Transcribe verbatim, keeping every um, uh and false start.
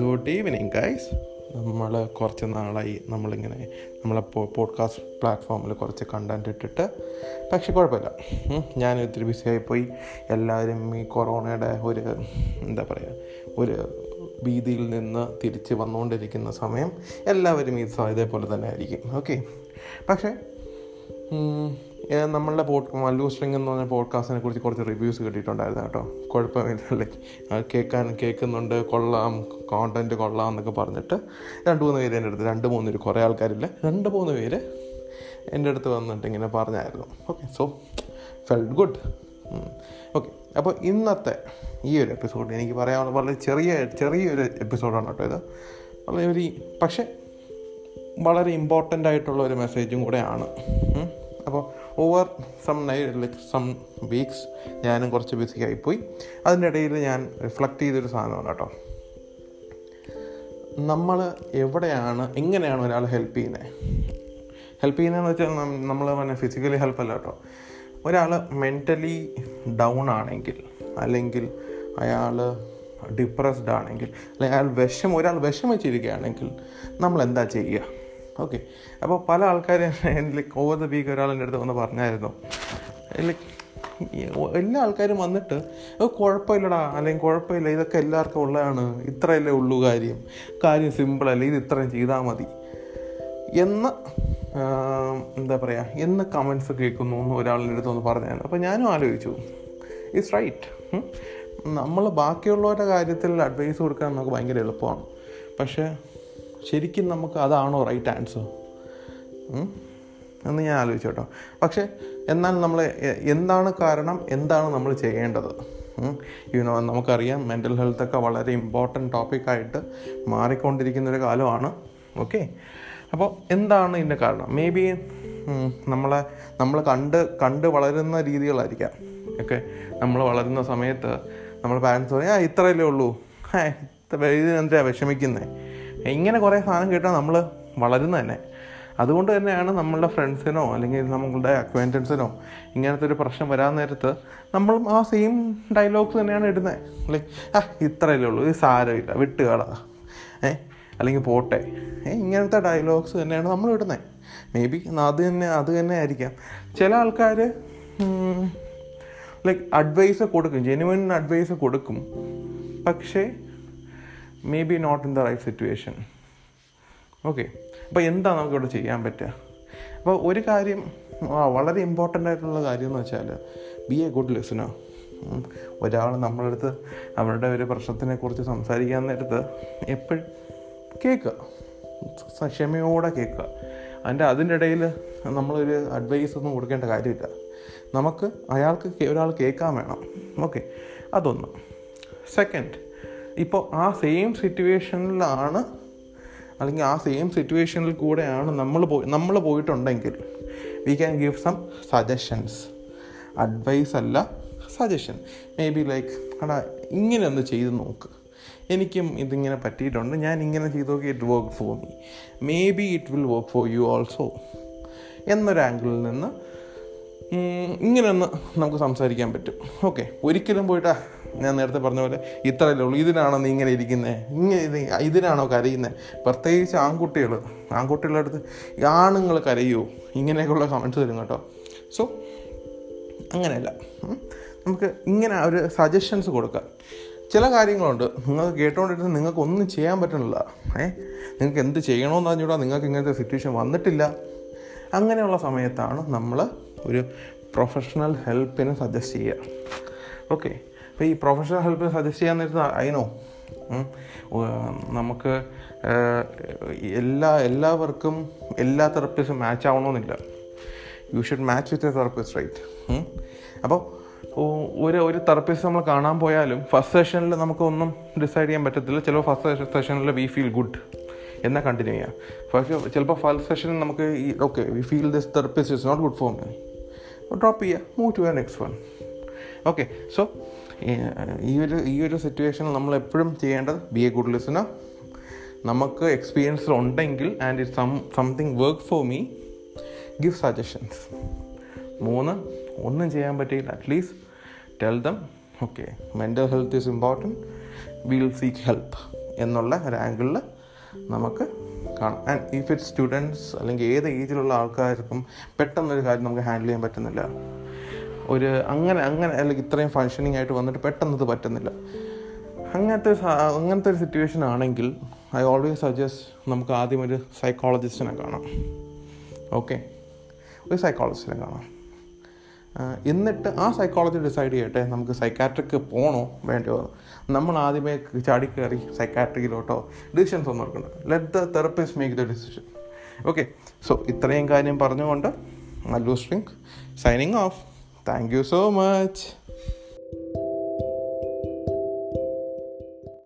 Good evening guys. നമ്മൾ കുറച്ച് നാളായി നമ്മളിങ്ങനെ നമ്മളെ പോഡ്കാസ്റ്റ് പ്ലാറ്റ്ഫോമിൽ കുറച്ച് കണ്ടന്റ് ഇട്ടിട്ട്, പക്ഷെ കുഴപ്പമില്ല, ഞാൻ ഒത്തിരി ബിസിയായിപ്പോയി. എല്ലാവരും ഈ കൊറോണയുടെ ഒരു എന്താ പറയുക ഒരു ഭീതിയിൽ നിന്ന് തിരിച്ച് വന്നുകൊണ്ടിരിക്കുന്ന സമയം എല്ലാവരും ഈ ഇതേപോലെ തന്നെ ആയിരിക്കും. ഓക്കെ, പക്ഷേ നമ്മളുടെ പോഡ് മല്ലു സ്ട്രിംഗ് എന്ന് പറഞ്ഞ പോഡ്കാസ്റ്റിനെ കുറിച്ച് കുറച്ച് റിവ്യൂസ് കിട്ടിയിട്ടുണ്ടായിരുന്നു കേട്ടോ. കുഴപ്പമില്ല, കേൾക്കാൻ കേൾക്കുന്നുണ്ട്, കൊള്ളാം, കോണ്ടൻറ്റ് കൊള്ളാം എന്നൊക്കെ പറഞ്ഞിട്ട് രണ്ട് മൂന്ന് പേര് എൻ്റെ അടുത്ത് രണ്ട് മൂന്ന് പേര് കുറേ ആൾക്കാരില്ല രണ്ട് മൂന്ന് പേര് എൻ്റെ അടുത്ത് വന്നിട്ട് ഇങ്ങനെ പറഞ്ഞായിരുന്നു. Okay, so felt good. Okay, അപ്പോൾ ഇന്നത്തെ ഈ ഒരു എപ്പിസോഡ് എനിക്ക് പറയാനുള്ള വളരെ ചെറിയ ചെറിയൊരു എപ്പിസോഡാണ് കേട്ടോ ഇത്. വളരെ ഒരു പക്ഷേ വളരെ ഇമ്പോർട്ടൻ്റ് ആയിട്ടുള്ള ഒരു മെസ്സേജും കൂടെയാണ്. അപ്പോൾ over some night some weeks ഞാനും കുറച്ച് ബിസി ആയിപ്പോയി. അതിൻ്റെ ഇടയിൽ ഞാൻ റിഫ്ലക്റ്റ് ചെയ്തൊരു സാധനമാണ് കേട്ടോ, നമ്മൾ എവിടെയാണ് എങ്ങനെയാണ് ഒരാൾ ഹെൽപ്പ് ചെയ്യുന്നത്. ഹെൽപ്പ് ചെയ്യുന്നതെന്ന് വെച്ചാൽ നമ്മൾ പിന്നെ ഫിസിക്കലി ഹെൽപ്പല്ല കേട്ടോ. ഒരാൾ മെൻ്റലി ഡൗൺ ആണെങ്കിൽ, അല്ലെങ്കിൽ അയാൾ ഡിപ്രസ്ഡ് ആണെങ്കിൽ, അല്ലെങ്കിൽ അയാൾ വിഷം ഒരാൾ വിഷമിച്ചിരിക്കുകയാണെങ്കിൽ നമ്മൾ എന്താ ചെയ്യുക? ഓക്കെ, അപ്പോൾ പല ആൾക്കാരും ലൈക്ക് ഓവർ ദ വീക്ക് ഒരാളെൻ്റെ അടുത്ത് വന്ന് പറഞ്ഞായിരുന്നു, ലൈക്ക് എല്ലാ ആൾക്കാരും വന്നിട്ട് കുഴപ്പമില്ലടാ, അല്ലെങ്കിൽ കുഴപ്പമില്ല, ഇതൊക്കെ എല്ലാവർക്കും ഉള്ളതാണ്, ഇത്രയല്ലേ ഉള്ളൂ, കാര്യം കാര്യം സിമ്പിളല്ലേ, ഇത് ഇത്രയും ചെയ്താൽ മതി എന്ന് എന്താ പറയുക എന്ന് കമൻസ് കേൾക്കുന്നു എന്ന് ഒരാളുടെ അടുത്ത് വന്ന് പറഞ്ഞായിരുന്നു. അപ്പോൾ ഞാനും ആലോചിച്ചു, ഇറ്റ്സ് റൈറ്റ്. നമ്മൾ ബാക്കിയുള്ളവരുടെ കാര്യത്തിൽ അഡ്വൈസ് കൊടുക്കാൻ നമുക്ക് ഭയങ്കര എളുപ്പമാണ്, പക്ഷേ ശരിക്കും നമുക്ക് അതാണോ റൈറ്റ് ആൻസർ എന്ന് ഞാൻ ആലോചിച്ചു കേട്ടോ. പക്ഷേ എന്നാൽ നമ്മൾ എന്താണ് കാരണം, എന്താണ് നമ്മൾ ചെയ്യേണ്ടത്? യുനോ നമുക്കറിയാം, മെൻ്റൽ ഹെൽത്തൊക്കെ വളരെ ഇമ്പോർട്ടൻ്റ് ടോപ്പിക്കായിട്ട് മാറിക്കൊണ്ടിരിക്കുന്നൊരു കാലമാണ്. ഓക്കെ, അപ്പോൾ എന്താണ് ഇതിൻ്റെ കാരണം? മേ ബി നമ്മളെ നമ്മൾ കണ്ട് കണ്ട് വളരുന്ന രീതികളായിരിക്കാം. ഓക്കെ, നമ്മൾ വളരുന്ന സമയത്ത് നമ്മൾ പാരൻസ് പറയും, ആ ഇത്രയല്ലേ ഉള്ളൂ, ഇതിനെന്തിനാണ് വിഷമിക്കുന്നത്, ഇങ്ങനെ കുറേ സാധനം കേട്ടാൽ നമ്മൾ വളരുന്നത് തന്നെ. അതുകൊണ്ട് തന്നെയാണ് നമ്മളുടെ ഫ്രണ്ട്സിനോ അല്ലെങ്കിൽ നമ്മളുടെ അക്വൈൻറ്റൻസിനോ ഇങ്ങനത്തെ ഒരു പ്രശ്നം വരാൻ നേരത്ത് നമ്മളും ആ സെയിം ഡയലോഗ്സ് തന്നെയാണ് ഇടുന്നത്. ലൈക്ക് ആ ഇത്രയല്ലേ ഉള്ളൂ, ഇത് സാരമില്ല, വിട്ടുകള, ഏ അല്ലെങ്കിൽ പോട്ടെ, ഏ ഇങ്ങനത്തെ ഡയലോഗ്സ് തന്നെയാണ് നമ്മൾ ഇടുന്നത്. മേ ബി അത് തന്നെ അത് തന്നെ ആയിരിക്കാം. ചില ആൾക്കാർ ലൈക്ക് അഡ്വൈസ് കൊടുക്കും, ജെന്യുവൻ അഡ്വൈസ് കൊടുക്കും, പക്ഷേ maybe not in the right situation. Okay, അപ്പോൾ എന്താ നമുക്കിവിടെ ചെയ്യാൻ പറ്റുക? അപ്പോൾ ഒരു കാര്യം വളരെ ഇമ്പോർട്ടൻ്റ് ആയിട്ടുള്ള കാര്യം എന്ന് വെച്ചാൽ ബി എ ഗുഡ് ലിസണർ. ഒരാൾ നമ്മളുടെ അടുത്ത് അവരുടെ ഒരു പ്രശ്നത്തിനെ കുറിച്ച് സംസാരിക്കാൻ നേരത്ത് എപ്പോഴും കേൾക്കുക, ക്ഷമയോടെ കേൾക്കുക. അതിൻ്റെ അതിൻ്റെ ഇടയിൽ നമ്മളൊരു അഡ്വൈസ് ഒന്നും കൊടുക്കേണ്ട കാര്യമില്ല. നമുക്ക് അയാൾക്ക് ഒരാൾ കേൾക്കാൻ വേണം. ഓക്കെ, അതൊന്ന്. സെക്കൻഡ്, ഇപ്പോൾ ആ സെയിം സിറ്റുവേഷനിലാണ്, അല്ലെങ്കിൽ ആ സെയിം സിറ്റുവേഷനിൽ കൂടെയാണ് നമ്മൾ പോയി നമ്മൾ പോയിട്ടുണ്ടെങ്കിൽ we can give some suggestions. Advice അല്ല, സജഷൻ. മേ ബി ലൈക്ക് അടാ ഇങ്ങനെ ഒന്ന് ചെയ്ത് നോക്ക്, എനിക്കും ഇതിങ്ങനെ പറ്റിയിട്ടുണ്ട്, ഞാൻ ഇങ്ങനെ ചെയ്ത് നോക്കി, it work for me, maybe it will work for you also എന്നൊരു ആംഗിളിൽ നിന്ന് ഇങ്ങനെയൊന്ന് നമുക്ക് സംസാരിക്കാൻ പറ്റും. ഓക്കെ, ഒരിക്കലും പോയിട്ടാ ഞാൻ നേരത്തെ പറഞ്ഞ പോലെ ഇത്രയല്ലേ ഉള്ളൂ, ഇതിനാണോ നീ ഇങ്ങനെ ഇരിക്കുന്നത്, ഇങ്ങനെ ഇത് ഇതിനാണോ കരയുന്നത്, പ്രത്യേകിച്ച് ആൺകുട്ടികൾ ആൺകുട്ടികളുടെ അടുത്ത് ആണുങ്ങൾ കരയുമോ, ഇങ്ങനെയൊക്കെയുള്ള കമൻസ് വരും കേട്ടോ. സോ അങ്ങനെയല്ല, നമുക്ക് ഇങ്ങനെ ഒരു സജഷൻസ് കൊടുക്കാം. ചില കാര്യങ്ങളുണ്ട് നിങ്ങൾക്ക് കേട്ടുകൊണ്ടിരുന്നത് നിങ്ങൾക്കൊന്നും ചെയ്യാൻ പറ്റണില്ല, ഏഹ് നിങ്ങൾക്ക് എന്ത് ചെയ്യണമെന്ന് പറഞ്ഞുകൂടാ, നിങ്ങൾക്ക് ഇങ്ങനത്തെ സിറ്റുവേഷൻ വന്നിട്ടില്ല. അങ്ങനെയുള്ള സമയത്താണ് നമ്മൾ ഒരു പ്രൊഫഷണൽ ഹെൽപ്പിന് സജസ്റ്റ് ചെയ്യുക. ഓക്കെ, അപ്പോൾ ഈ പ്രൊഫഷണൽ ഹെൽപ്പ് സജസ്റ്റ് ചെയ്യാൻ നേരത്തെ അതിനോ നമുക്ക് എല്ലാ എല്ലാവർക്കും എല്ലാ തെറപ്പിസ്റ്റും മാച്ച് ആവണമെന്നില്ല. You should match with a therapist, right? അപ്പോൾ ഒരു ഒരു തെറപ്പിസ്റ്റ് നമ്മൾ കാണാൻ പോയാലും ഫസ്റ്റ് സെഷനിൽ നമുക്കൊന്നും ഡിസൈഡ് ചെയ്യാൻ പറ്റത്തില്ല. ചിലപ്പോൾ ഫസ്റ്റ് സെഷനിൽ വി ഫീൽ ഗുഡ് എന്നാൽ കണ്ടിന്യൂ ചെയ്യാം. പക്ഷേ ചിലപ്പോൾ ഫസ്റ്റ് സെഷനിൽ നമുക്ക് ഈ okay we feel this therapist is not good for me, drop ചെയ്യുക, move to a next one. Okay, so ഈ ഒരു ഈ ഒരു സിറ്റുവേഷനിൽ നമ്മൾ എപ്പോഴും ചെയ്യേണ്ടത് ബി എ ഗുഡ് ലിസണർ. നമുക്ക് എക്സ്പീരിയൻസ് ഉണ്ടെങ്കിൽ and it some something work for me, give suggestions. മൂന്ന്, ഒന്നും ചെയ്യാൻ പറ്റിയില്ല, at least tell them okay, mental health is important, will seek help എന്നുള്ള ഒരു ആംഗിളിൽ നമുക്ക് കാണാം. ആൻഡ് ഇഫ് ഇറ്റ് സ്റ്റുഡൻസ് അല്ലെങ്കിൽ ഏത് ഏജിലുള്ള ആൾക്കാർക്കും പെട്ടെന്നൊരു കാര്യം നമുക്ക് ഹാൻഡിൽ ചെയ്യാൻ പറ്റുന്നില്ല, ഒരു അങ്ങനെ അങ്ങനെ അല്ലെങ്കിൽ ഇത്രയും ഫങ്ഷനിങ് ആയിട്ട് വന്നിട്ട് പെട്ടെന്നത് പറ്റുന്നില്ല, അങ്ങനത്തെ അങ്ങനത്തെ ഒരു സിറ്റുവേഷൻ ആണെങ്കിൽ ഐ ഓൾവേസ് സജസ്റ്റ് നമുക്ക് ആദ്യം ഒരു സൈക്കോളജിസ്റ്റിനെ കാണാം. ഓക്കെ, ഒരു സൈക്കോളജിസ്റ്റിനെ കാണാം. എന്നിട്ട് ആ സൈക്കോളജി ഡിസൈഡ് ചെയ്യട്ടെ നമുക്ക് സൈക്കാട്രിക്ക് പോകണോ വേണ്ടയോ. നമ്മൾ ആദ്യമേ ചാടി കയറി സൈക്കാട്രിക്കിലോട്ടോ ഡിസിഷൻസ് ഒന്നും എടുക്കണ്ട. Let the therapist make the decision. Okay, so ഇത്രയും കാര്യം പറഞ്ഞുകൊണ്ട് Mallu shrink signing off. Thank you so much.